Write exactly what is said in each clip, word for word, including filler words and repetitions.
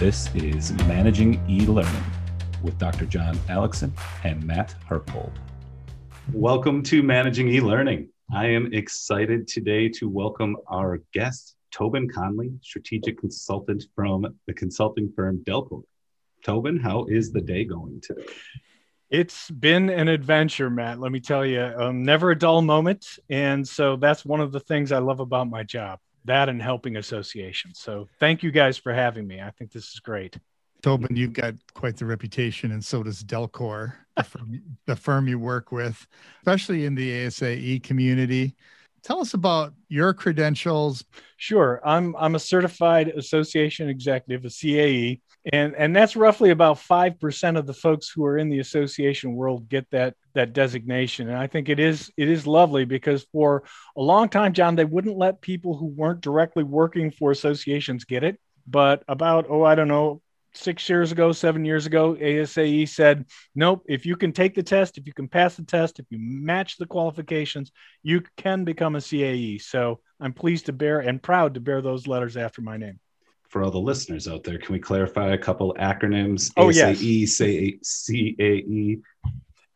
This is Managing E-Learning with Doctor John Alexson and Matt Harpold. Welcome to Managing E-Learning. I am excited today to welcome our guest, Tobin Conley, strategic consultant from the consulting firm Delcor. Tobin, how is the day going today? It's been an adventure, Matt, let me tell you. Um, never a dull moment. And so that's one of the things I love about my job, that and helping associations. So thank you guys for having me. I think this is great. Tobin, you've got quite the reputation, and so does Delcor, the, firm, the firm you work with, especially in the A S A E community. Tell us about your credentials. Sure. I'm I'm a certified association executive, a C A E, and, and that's roughly about five percent of the folks who are in the association world get that, that designation. And I think it is, it is lovely because for a long time, John, they wouldn't let people who weren't directly working for associations get it. But about, oh, I don't know, six years ago, seven years ago, A S A E said, nope, if you can take the test, if you can pass the test, if you match the qualifications, you can become a C A E. So I'm pleased to bear and proud to bear those letters after my name. For all the listeners out there, can we clarify a couple acronyms? Oh, A S A E, yes. C A E.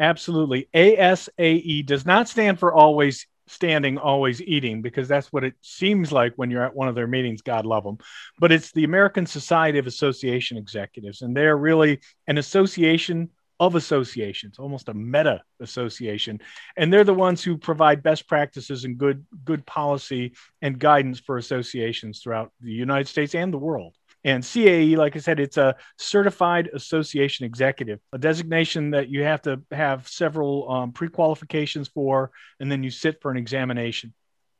Absolutely. A S A E does not stand for always standing, always eating, because that's what it seems like when you're at one of their meetings, God love them. But it's the American Society of Association Executives, and they're really an association of associations, almost a meta association. And they're the ones who provide best practices and good, good policy and guidance for associations throughout the United States and the world. And C A E, like I said, it's a certified association executive, a designation that you have to have several um, pre-qualifications for, and then you sit for an examination.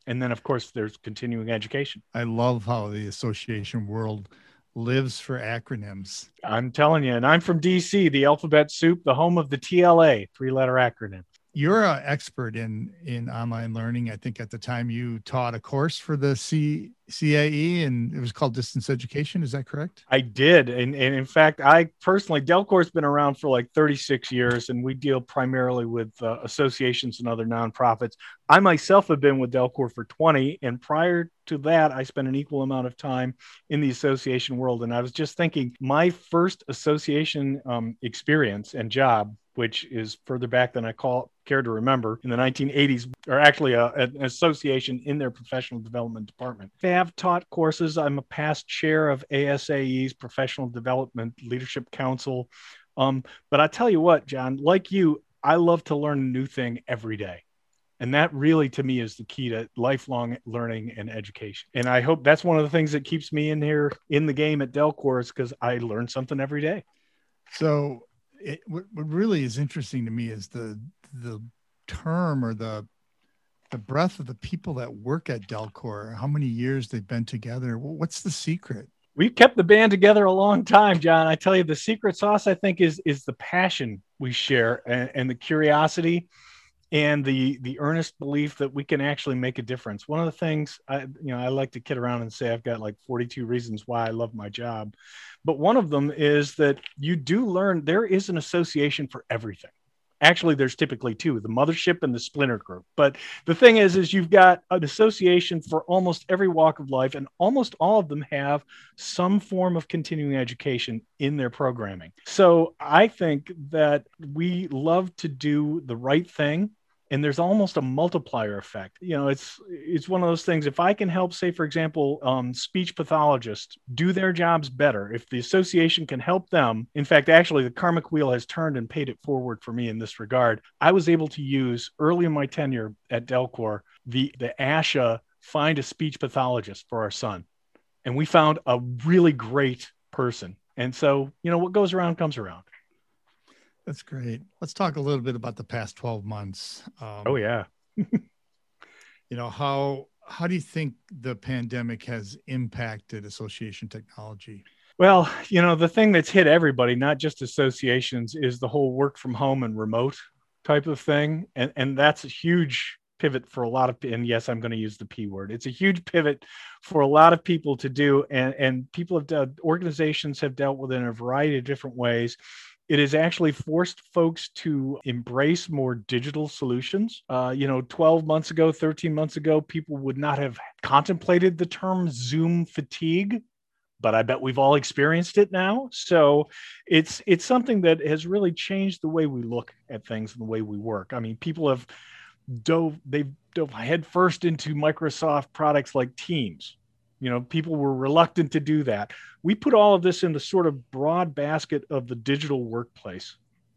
And then, of course, there's continuing education. I love how the association world lives for acronyms. I'm telling you, and I'm from D C, the alphabet soup, the home of the T L A, three-letter acronym. You're an expert in, in online learning. I think at the time you taught a course for the C A E, and it was called Distance Education. Is that correct? I did. And, and in fact, I personally, Delcor's been around for like thirty-six years, and we deal primarily with uh, associations and other nonprofits. I myself have been with Delcor for twenty. And prior to that, I spent an equal amount of time in the association world. And I was just thinking my first association um, experience and job, which is further back than I call, care to remember, in the nineteen eighties, are actually a, an association in their professional development department. They have taught courses. I'm a past chair of A S A E's Professional Development Leadership Council. Um, but I tell you what, John, like you, I love to learn a new thing every day. And that really, to me, is the key to lifelong learning and education. And I hope that's one of the things that keeps me in here in the game at Delcor, is because I learn something every day. So It, what really is interesting to me is the the term or the the breadth of the people that work at Delcor, how many years they've been together. What's the secret? We've kept the band together a long time, John. I tell you, the secret sauce, I think, is is the passion we share and, and the curiosity and the the earnest belief that we can actually make a difference. One of the things, I, you know, I like to kid around and say I've got like forty-two reasons why I love my job. But one of them is that you do learn there is an association for everything. Actually, there's typically two, the mothership and the splinter group. But the thing is, is you've got an association for almost every walk of life, and almost all of them have some form of continuing education in their programming. So I think that we love to do the right thing. And there's almost a multiplier effect. You know, it's it's one of those things. If I can help, say, for example, um, speech pathologists do their jobs better, if the association can help them, in fact, actually, the karmic wheel has turned and paid it forward for me in this regard. I was able to use early in my tenure at Delcor, the, the ASHA find a speech pathologist for our son. And we found a really great person. And so, you know, what goes around comes around. That's great. Let's talk a little bit about the past twelve months. Um, oh, yeah. You know, how how do you think the pandemic has impacted association technology? Well, you know, the thing that's hit everybody, not just associations, is the whole work from home and remote type of thing. And, and that's a huge pivot for a lot of, and yes, I'm going to use the P word. It's a huge pivot for a lot of people to do. And, and people have done, organizations have dealt with it in a variety of different ways. It has actually forced folks to embrace more digital solutions. Uh, you know, twelve months ago, thirteen months ago, people would not have contemplated the term Zoom fatigue, but I bet we've all experienced it now. So it's it's something that has really changed the way we look at things and the way we work. I mean, people have dove, they've dove headfirst into Microsoft products like Teams. You know, people were reluctant to do that. We put all of this in the sort of broad basket of the digital workplace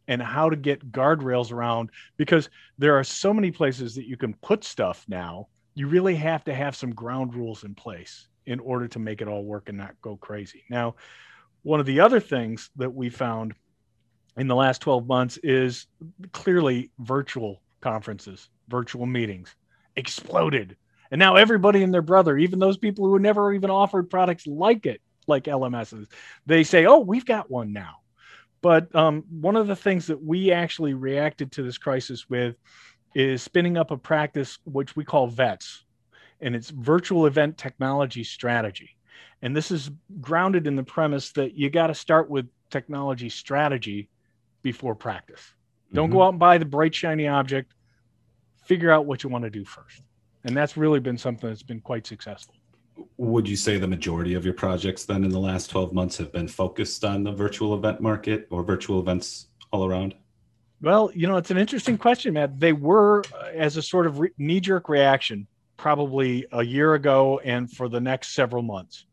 and how to get guardrails around, because there are so many places that you can put stuff now. You really have to have some ground rules in place in order to make it all work and not go crazy. Now, one of the other things that we found in the last twelve months is clearly virtual conferences, virtual meetings exploded. And now everybody and their brother, even those people who never even offered products like it, like L M Ss, they say, oh, we've got one now. But um, one of the things that we actually reacted to this crisis with is spinning up a practice, which we call VETS, and it's virtual event technology strategy. And this is grounded in the premise that you got to start with technology strategy before practice. Mm-hmm. Don't go out and buy the bright, shiny object. Figure out what you want to do first. And that's really been something that's been quite successful. Would you say the majority of your projects then in the last twelve months have been focused on the virtual event market or virtual events all around? Well, you know, it's an interesting question, Matt. They were, uh, as a sort of re- knee-jerk reaction, probably a year ago and for the next several months.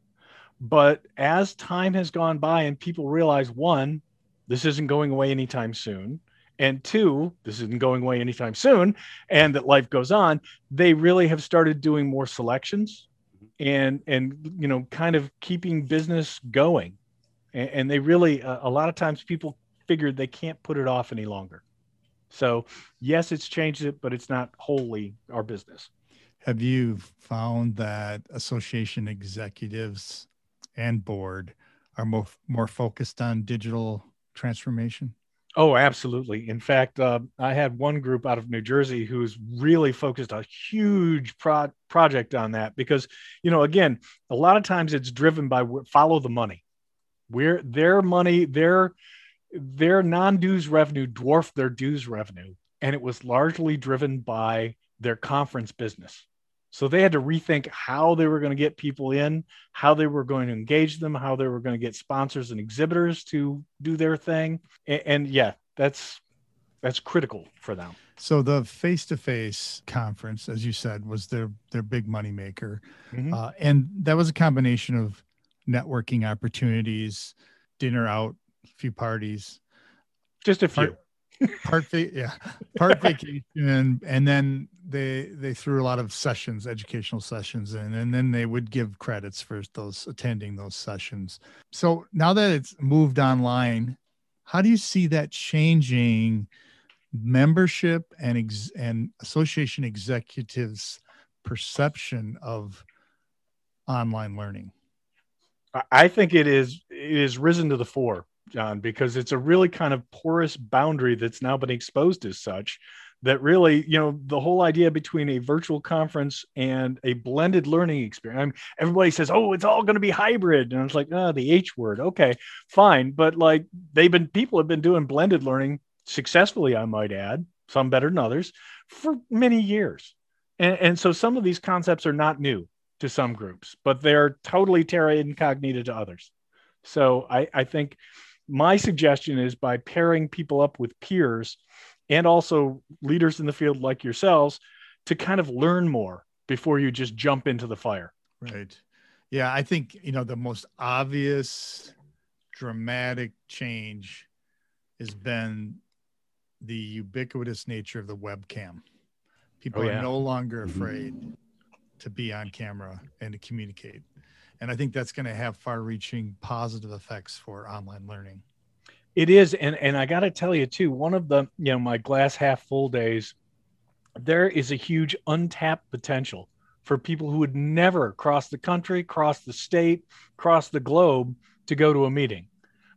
But as time has gone by and people realize, one, this isn't going away anytime soon, and two, this isn't going away anytime soon, and that life goes on, they really have started doing more selections and, and you know, kind of keeping business going. And, and they really, uh, a lot of times people figured they can't put it off any longer. So yes, it's changed it, but it's not wholly our business. Have you found that association executives and board are more, more focused on digital transformation? Oh, absolutely. In fact, uh, I had one group out of New Jersey who's really focused a huge pro- project on that because, you know, again, a lot of times it's driven by follow the money. Where their money, their their non-dues revenue dwarfed their dues revenue, and it was largely driven by their conference business. So they had to rethink how they were going to get people in, how they were going to engage them, how they were going to get sponsors and exhibitors to do their thing. And, and yeah, that's that's critical for them. So the face-to-face conference, as you said, was their their big moneymaker. Mm-hmm. Uh, and that was a combination of networking opportunities, dinner out, a few parties. Just a few. Part, part va- yeah, part vacation. And, and then they they threw a lot of sessions, educational sessions in, and then they would give credits for those attending those sessions. So now that it's moved online, how do you see that changing membership and ex- and association executives' perception of online learning? I think it is it is risen to the fore, John, because it's a really kind of porous boundary that's now been exposed as such. That really, you know, the whole idea between a virtual conference and a blended learning experience. I mean, everybody says, oh, it's all going to be hybrid. And I was like, oh, the H word. Okay, fine. But like they've been, people have been doing blended learning successfully, I might add, some better than others, for many years. And, and so some of these concepts are not new to some groups, but they're totally terra incognita to others. So I, I think my suggestion is by pairing people up with peers and also leaders in the field like yourselves to kind of learn more before you just jump into the fire. Right. Yeah. I think, you know, the most obvious dramatic change has been the ubiquitous nature of the webcam. People oh, yeah. are no longer afraid mm-hmm. to be on camera and to communicate. And I think that's going to have far-reaching positive effects for online learning. It is. And, and I got to tell you, too, one of the, you know, my glass half full days, there is a huge untapped potential for people who would never cross the country, cross the state, cross the globe to go to a meeting.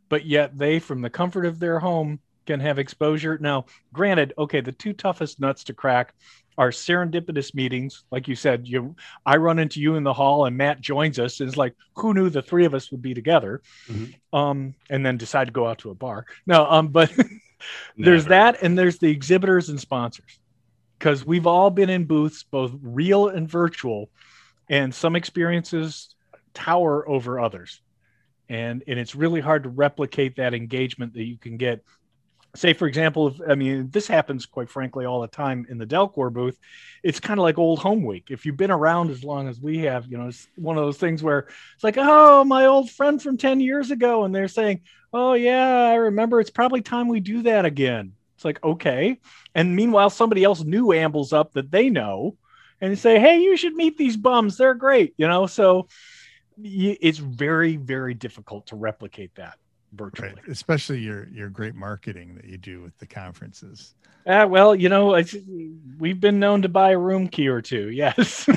But yet they, from the comfort of their home, can have exposure. Now, granted, okay, the two toughest nuts to crack are serendipitous meetings. Like you said, you, I run into you in the hall and Matt joins us. It's like, who knew the three of us would be together? Mm-hmm. Um, and then decide to go out to a bar. No, um, but there's that. And there's the exhibitors and sponsors, because we've all been in booths, both real and virtual, and some experiences tower over others. And, and it's really hard to replicate that engagement that you can get. Say, for example, if, I mean, this happens, quite frankly, all the time in the Delcor booth. It's kind of like old home week. If you've been around as long as we have, you know, it's one of those things where it's like, oh, my old friend from ten years ago. And they're saying, oh, yeah, I remember. It's probably time we do that again. It's like, okay. And meanwhile, somebody else new ambles up that they know and they say, hey, you should meet these bums. They're great. You know, so it's very, very difficult to replicate that virtually. Right. Especially your your great marketing that you do with the conferences. Uh, well, you know, it's, we've been known to buy a room key or two. Yes.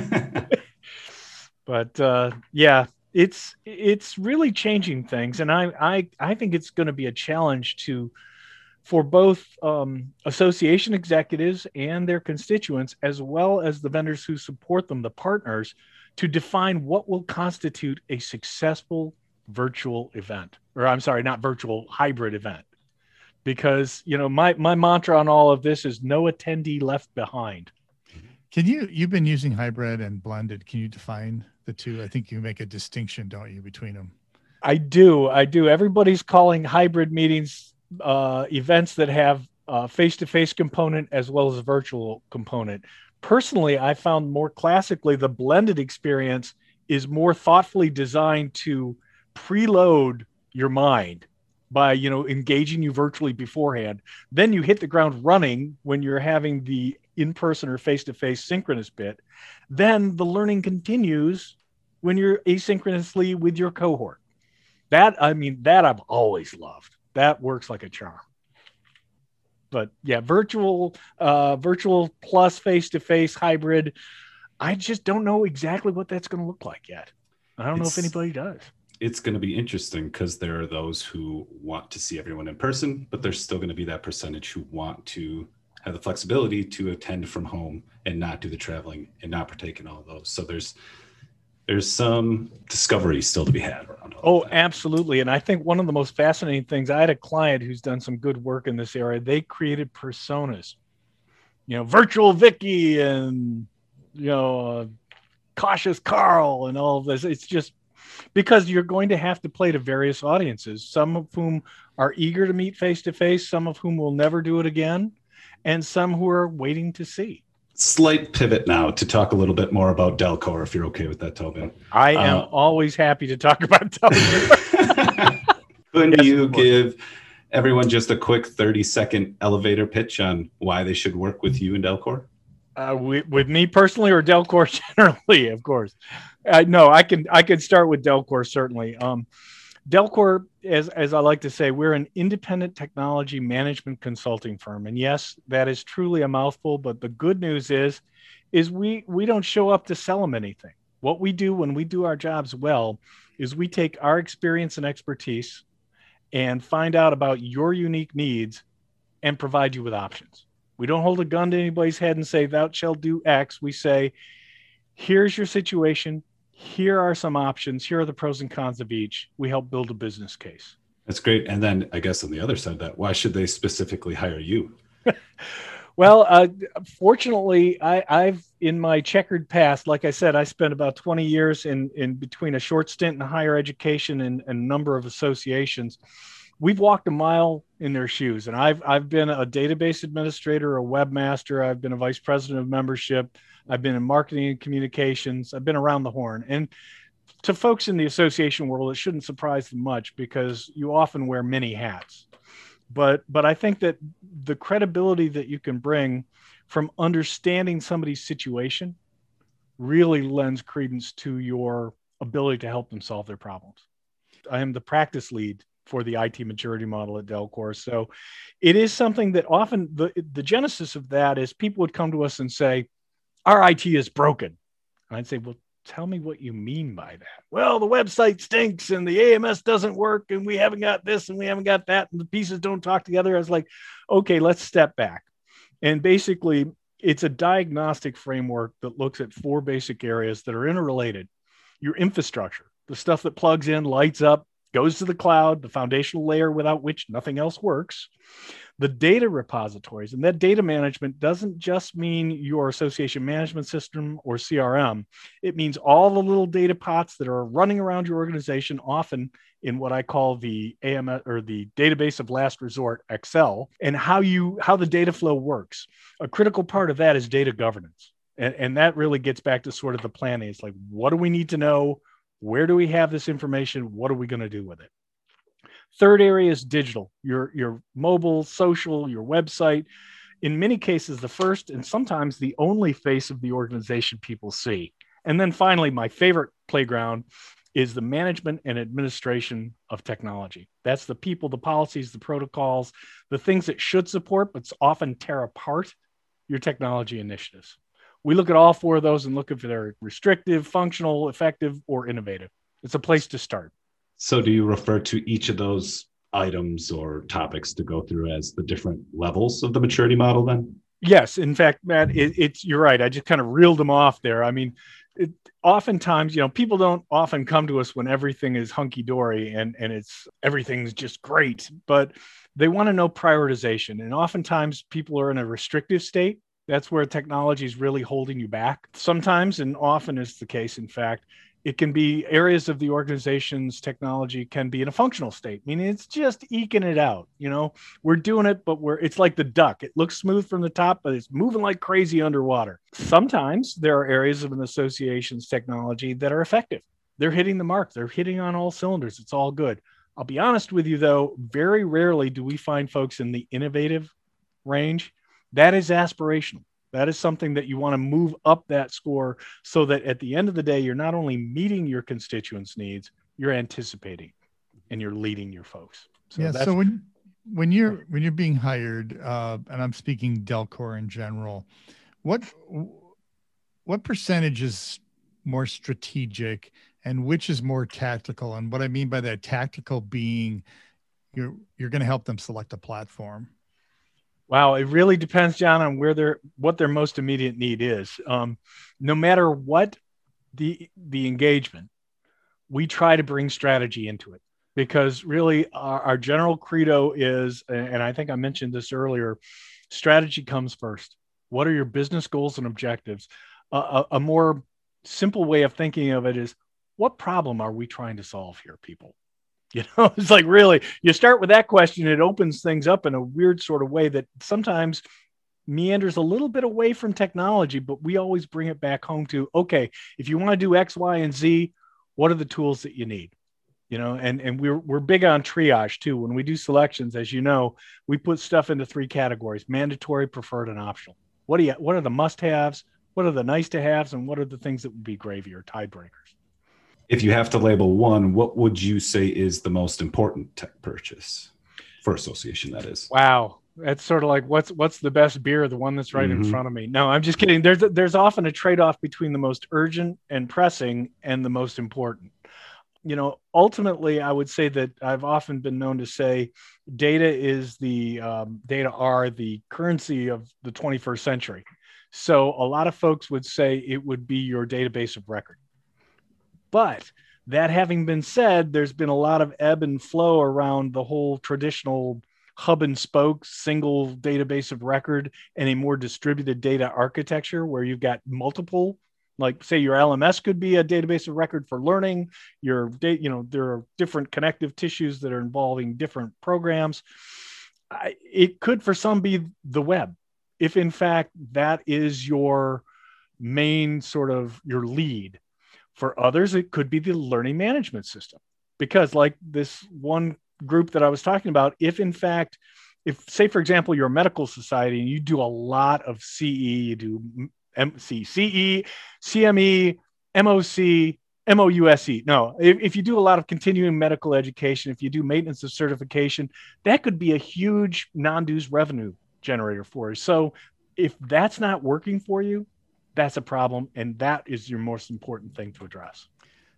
But uh, yeah, it's it's really changing things. And I, I, I think it's going to be a challenge to for both um, association executives and their constituents, as well as the vendors who support them, the partners, to define what will constitute a successful virtual event, or I'm sorry, not virtual, hybrid event. Because, you know, my, my mantra on all of this is no attendee left behind. Can you, you've been using hybrid and blended. Can you define the two? I think you make a distinction, don't you, between them? I do. I do. Everybody's calling hybrid meetings uh, events that have a face-to-face component as well as a virtual component. Personally, I found more classically the blended experience is more thoughtfully designed to preload your mind by, you know, engaging you virtually beforehand. Then you hit the ground running when you're having the in-person or face-to-face synchronous bit. Then the learning continues when you're asynchronously with your cohort. That, I mean, that I've always loved. That works like a charm. But yeah, virtual, uh, virtual plus face-to-face hybrid. I just don't know exactly what that's going to look like yet. I don't it's, know if anybody does. It's going to be interesting because there are those who want to see everyone in person, but there's still going to be that percentage who want to have the flexibility to attend from home and not do the traveling and not partake in all those. So there's there's some discovery still to be had around all that. Oh, absolutely. And I think one of the most fascinating things, I had a client who's done some good work in this area. They created personas, you know, virtual Vicky and, you know, uh, cautious Carl and all of this. It's just because you're going to have to play to various audiences, some of whom are eager to meet face to face, some of whom will never do it again, and some who are waiting to see. Slight pivot now to talk a little bit more about Delcor, if you're okay with that, Tobin. I am um, always happy to talk about Delcor. Couldn't yes, you give everyone just a quick thirty-second elevator pitch on why they should work with you in Delcor? Uh, with, with me personally or Delcor generally, of course. Uh, no, I can I can start with Delcor, certainly. Um, Delcor, as as I like to say, we're an independent technology management consulting firm. And yes, that is truly a mouthful, but the good news is, is we, we don't show up to sell them anything. What we do when we do our jobs well is we take our experience and expertise and find out about your unique needs and provide you with options. We don't hold a gun to anybody's head and say, thou shalt do X. We say, here's your situation. Here are some options. Here are the pros and cons of each. We help build a business case. That's great. And then I guess on the other side of that, why should they specifically hire you? Well, uh, fortunately, I, I've in my checkered past, like I said, I spent about twenty years in, in between a short stint in higher education and, and a number of associations. We've walked a mile in their shoes. And I've I've been a database administrator, a webmaster. I've been a vice president of membership. I've been in marketing and communications. I've been around the horn. And to folks in the association world, it shouldn't surprise them much because you often wear many hats. But but I think that the credibility that you can bring from understanding somebody's situation really lends credence to your ability to help them solve their problems. I am the practice lead for the I T maturity model at Delcor. So it is something that often the, the genesis of that is people would come to us and say, our I T is broken. And I'd say, well, tell me what you mean by that. Well, the website stinks and the A M S doesn't work and we haven't got this and we haven't got that and the pieces don't talk together. I was like, okay, let's step back. And basically it's a diagnostic framework that looks at four basic areas that are interrelated. Your infrastructure, the stuff that plugs in, lights up, goes to the cloud, the foundational layer without which nothing else works, the data repositories. And that data management doesn't just mean your association management system or C R M. It means all the little data pots that are running around your organization, often in what I call the A M S or the database of last resort, Excel, and how you how the data flow works. A critical part of that is data governance. And, and that really gets back to sort of the planning. It's like, what do we need to know? Where do we have this information? What are we going to do with it? Third area is digital, your, your mobile, social, your website. In many cases, the first and sometimes the only face of the organization people see. And then finally, my favorite playground is the management and administration of technology. That's the people, the policies, the protocols, the things that should support, but often tear apart your technology initiatives. We look at all four of those and look if they're restrictive, functional, effective, or innovative. It's a place to start. So do you refer to each of those items or topics to go through as the different levels of the maturity model then? Yes. In fact, Matt, it, it's, you're right. I just kind of reeled them off there. I mean, it, oftentimes, you know, people don't often come to us when everything is hunky-dory and, and it's everything's just great, but they want to know prioritization. And oftentimes people are in a restrictive state. That's where technology is really holding you back. Sometimes, and often is the case, in fact, it can be areas of the organization's technology can be in a functional state, meaning it's just eking it out. You know, we're doing it, but we're it's like the duck. It looks smooth from the top, but it's moving like crazy underwater. Sometimes there are areas of an association's technology that are effective. They're hitting the mark. They're hitting on all cylinders. It's all good. I'll be honest with you, though, very rarely do we find folks in the innovative range. That is aspirational. That is something that you want to move up that score so that at the end of the day, you're not only meeting your constituents' needs, you're anticipating and you're leading your folks. So yeah. That's, so when, when you're, when you're being hired, uh, and I'm speaking Delcor in general, what, what percentage is more strategic and which is more tactical? And what I mean by that tactical being you're, you're going to help them select a platform. Wow, it really depends, John, on where they're, what their most immediate need is. Um, no matter what the the engagement, we try to bring strategy into it because really our, our general credo is, and I think I mentioned this earlier, strategy comes first. What are your business goals and objectives? Uh, a, a more simple way of thinking of it is, what problem are we trying to solve here, people? You know, it's like, really, you start with that question, it opens things up in a weird sort of way that sometimes meanders a little bit away from technology, but we always bring it back home to, okay, if you want to do X, Y, and Z, what are the tools that you need? You know, and, and we're, we're big on triage too. When we do selections, as you know, we put stuff into three categories: mandatory, preferred, and optional. What do you, what are the must-haves? What are the nice-to-haves? And what are the things that would be gravy or tiebreakers? If you have to label one, what would you say is the most important tech purchase for association, that is? Wow. That's sort of like, what's what's the best beer, the one that's right mm-hmm. in front of me? No, I'm just kidding. There's, there's often a trade-off between the most urgent and pressing and the most important. You know, ultimately, I would say that I've often been known to say data is the, um, data are the currency of the twenty-first century. So a lot of folks would say it would be your database of record. But that having been said, there's been a lot of ebb and flow around the whole traditional hub and spoke single database of record and a more distributed data architecture where you've got multiple, like say your L M S could be a database of record for learning, your data, you know, there are different connective tissues that are involving different programs. It could for some be the web, if in fact that is your main sort of your lead. For others, it could be the learning management system, because like this one group that I was talking about, if in fact, if say, for example, you're a medical society and you do a lot of C E, you do M C, C E, C M E, M O C, M O U S E. No, if, if you do a lot of continuing medical education, if you do maintenance of certification, that could be a huge non-dues revenue generator for you. So if that's not working for you, that's a problem, and that is your most important thing to address.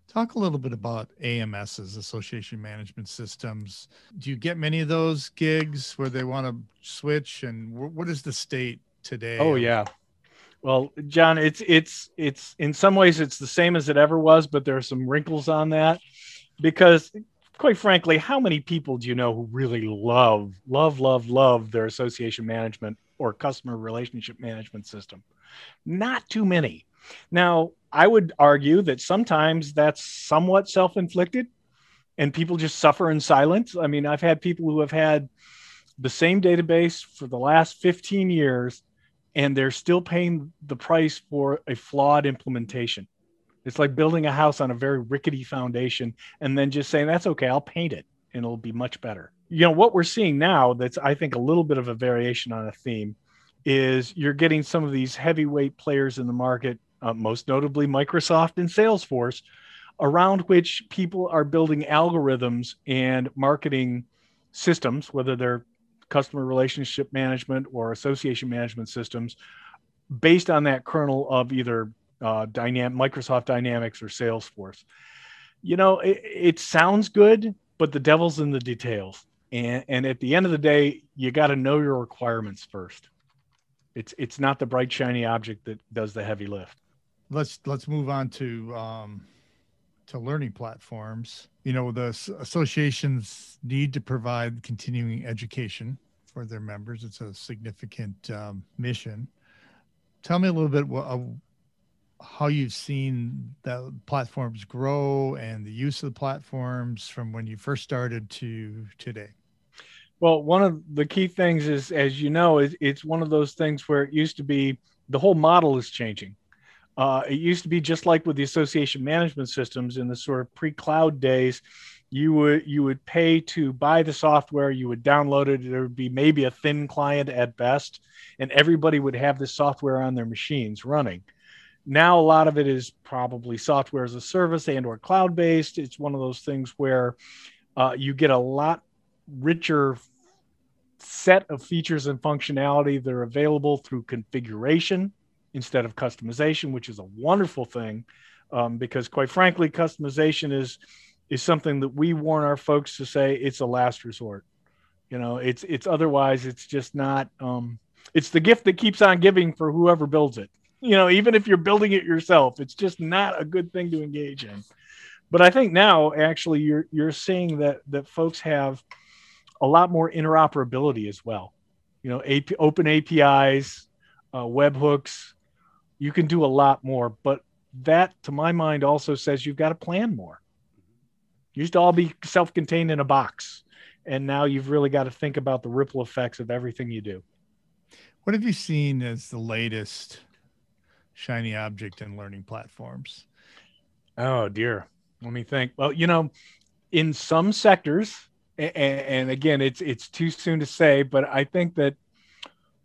Talk a little bit about A M S's, association management systems. Do you get many of those gigs where they want to switch, and what is the state today? Oh yeah, well, John, it's it's it's in some ways it's the same as it ever was, but there are some wrinkles on that because quite frankly, how many people do you know who really love, love, love, love their association management or customer relationship management system? Not too many. Now, I would argue that sometimes that's somewhat self-inflicted and people just suffer in silence. I mean, I've had people who have had the same database for the last fifteen years, and they're still paying the price for a flawed implementation. It's like building a house on a very rickety foundation and then just saying, that's okay, I'll paint it and it'll be much better. You know, what we're seeing now that's, I think, a little bit of a variation on a theme is you're getting some of these heavyweight players in the market, uh, most notably Microsoft and Salesforce, around which people are building algorithms and marketing systems, whether they're customer relationship management or association management systems, based on that kernel of either uh, dynam- Microsoft Dynamics or Salesforce. You know, it, it sounds good, but the devil's in the details. And, and at the end of the day, you got to know your requirements first. It's it's not the bright, shiny object that does the heavy lift. Let's let's move on to um, to learning platforms. You know, the associations need to provide continuing education for their members. It's a significant um, mission. Tell me a little bit what, uh, how you've seen the platforms grow and the use of the platforms from when you first started to today. Well, one of the key things is, as you know, is it's one of those things where it used to be the whole model is changing. Uh, it used to be just like with the association management systems in the sort of pre-cloud days, you would you would pay to buy the software, you would download it, there would be maybe a thin client at best, and everybody would have this software on their machines running. Now, a lot of it is probably software as a service and or cloud-based. It's one of those things where uh, you get a lot richer set of features and functionality that are available through configuration instead of customization, which is a wonderful thing, um, because quite frankly, customization is is something that we warn our folks to say it's a last resort. You know, it's it's otherwise it's just not. Um, it's the gift that keeps on giving for whoever builds it. You know, even if you're building it yourself, it's just not a good thing to engage in. But I think now actually you're you're seeing that that folks have a lot more interoperability as well. You know, A P, open A P Is, uh, webhooks, you can do a lot more. But that, to my mind, also says you've got to plan more. You used to all be self-contained in a box. And now you've really got to think about the ripple effects of everything you do. What have you seen as the latest shiny object in learning platforms? Oh, dear. Let me think. Well, you know, in some sectors, and again, it's it's too soon to say, but I think that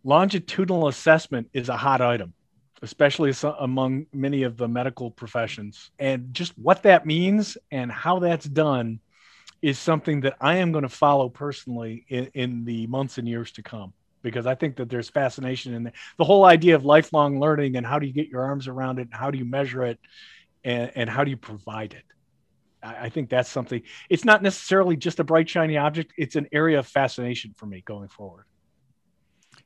longitudinal assessment is a hot item, especially among many of the medical professions. And just what that means and how that's done is something that I am going to follow personally in, in the months and years to come, because I think that there's fascination in the, the whole idea of lifelong learning and how do you get your arms around it, and how do you measure it, and, and how do you provide it. I think that's something. It's not necessarily just a bright, shiny object. It's an area of fascination for me going forward.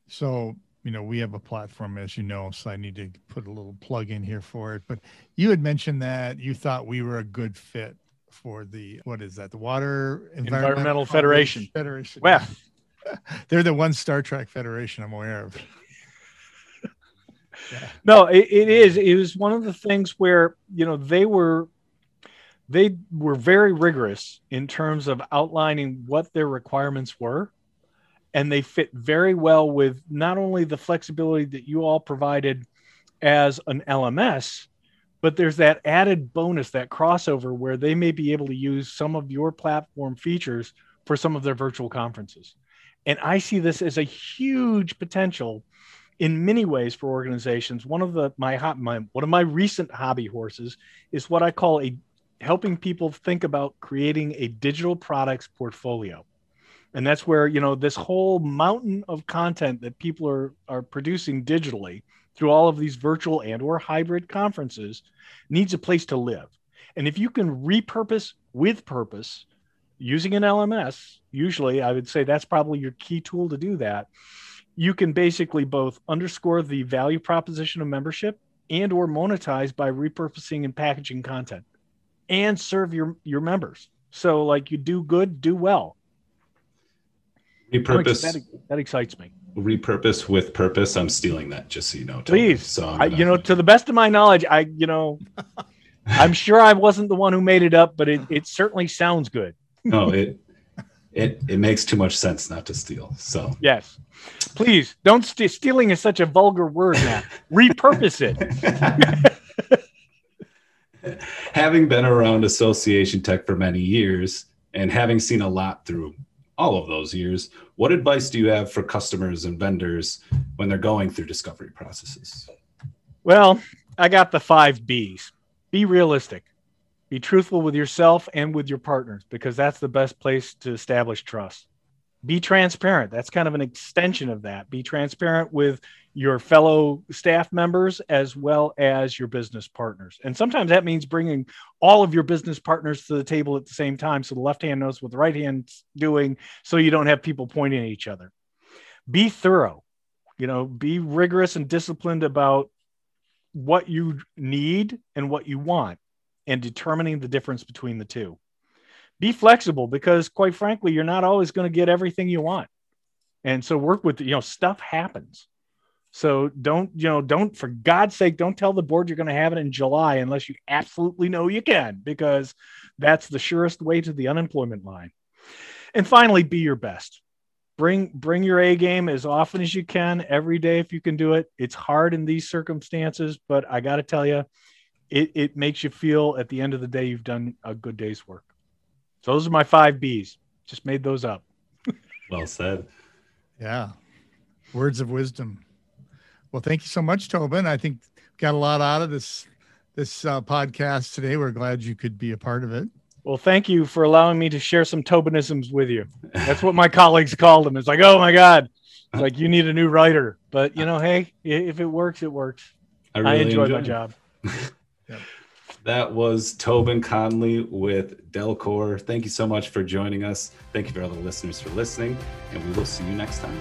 So, you know, we have a platform, as you know, so I need to put a little plug in here for it. But you had mentioned that you thought we were a good fit for the, what is that? The Water Environmental, Environmental Federation. Federation. Well, they're the one Star Trek Federation I'm aware of. Yeah. No, it, it is. It was one of the things where, you know, they were, They were very rigorous in terms of outlining what their requirements were, and they fit very well with not only the flexibility that you all provided as an L M S, but there's that added bonus, that crossover where they may be able to use some of your platform features for some of their virtual conferences. And I see this as a huge potential in many ways for organizations. One of the my, my one of my recent hobby horses is what I call a helping people think about creating a digital products portfolio. And that's where, you know, this whole mountain of content that people are, are producing digitally through all of these virtual and or hybrid conferences needs a place to live. And if you can repurpose with purpose using an L M S, usually I would say that's probably your key tool to do that. You can basically both underscore the value proposition of membership and or monetize by repurposing and packaging content, and serve your, your members. So like you do good, do well. Repurpose. That, that excites me. Repurpose with purpose. I'm stealing that, just so you know. Tobin. Please. So I, you know, to the best of my knowledge, I, you know, I'm sure I wasn't the one who made it up, but it, it certainly sounds good. No, it, it, it makes too much sense not to steal. So yes, please don't st- stealing is such a vulgar word now. Repurpose it. Having been around association tech for many years and having seen a lot through all of those years, what advice do you have for customers and vendors when they're going through discovery processes? Well, I got the five B's. Be realistic. Be truthful with yourself and with your partners, because that's the best place to establish trust. Be transparent. That's kind of an extension of that. Be transparent with your fellow staff members as well as your business partners. And sometimes that means bringing all of your business partners to the table at the same time, so the left hand knows what the right hand's doing, so you don't have people pointing at each other. Be thorough. You know, be rigorous and disciplined about what you need and what you want, and determining the difference between the two. Be flexible, because quite frankly, you're not always going to get everything you want. And so work with, you know, stuff happens. So don't, you know, don't, for God's sake, don't tell the board you're going to have it in July unless you absolutely know you can, because that's the surest way to the unemployment line. And finally, be your best. Bring, bring your A game as often as you can, every day if you can do it. It's hard in these circumstances, but I got to tell you, it, it makes you feel at the end of the day, you've done a good day's work. So those are my five B's. Just made those up. Well said. Yeah. Words of wisdom. Well, thank you so much, Tobin. I think we got a lot out of this, this uh, podcast today. We're glad you could be a part of it. Well, thank you for allowing me to share some Tobinisms with you. That's what my colleagues call them. It's like, oh my God, it's like you need a new writer. But you know, hey, if it works, it works. I, really I enjoy my it. job. Yep. That was Tobin Conley with Delcor. Thank you so much for joining us. Thank you to all the listeners for listening, and we will see you next time.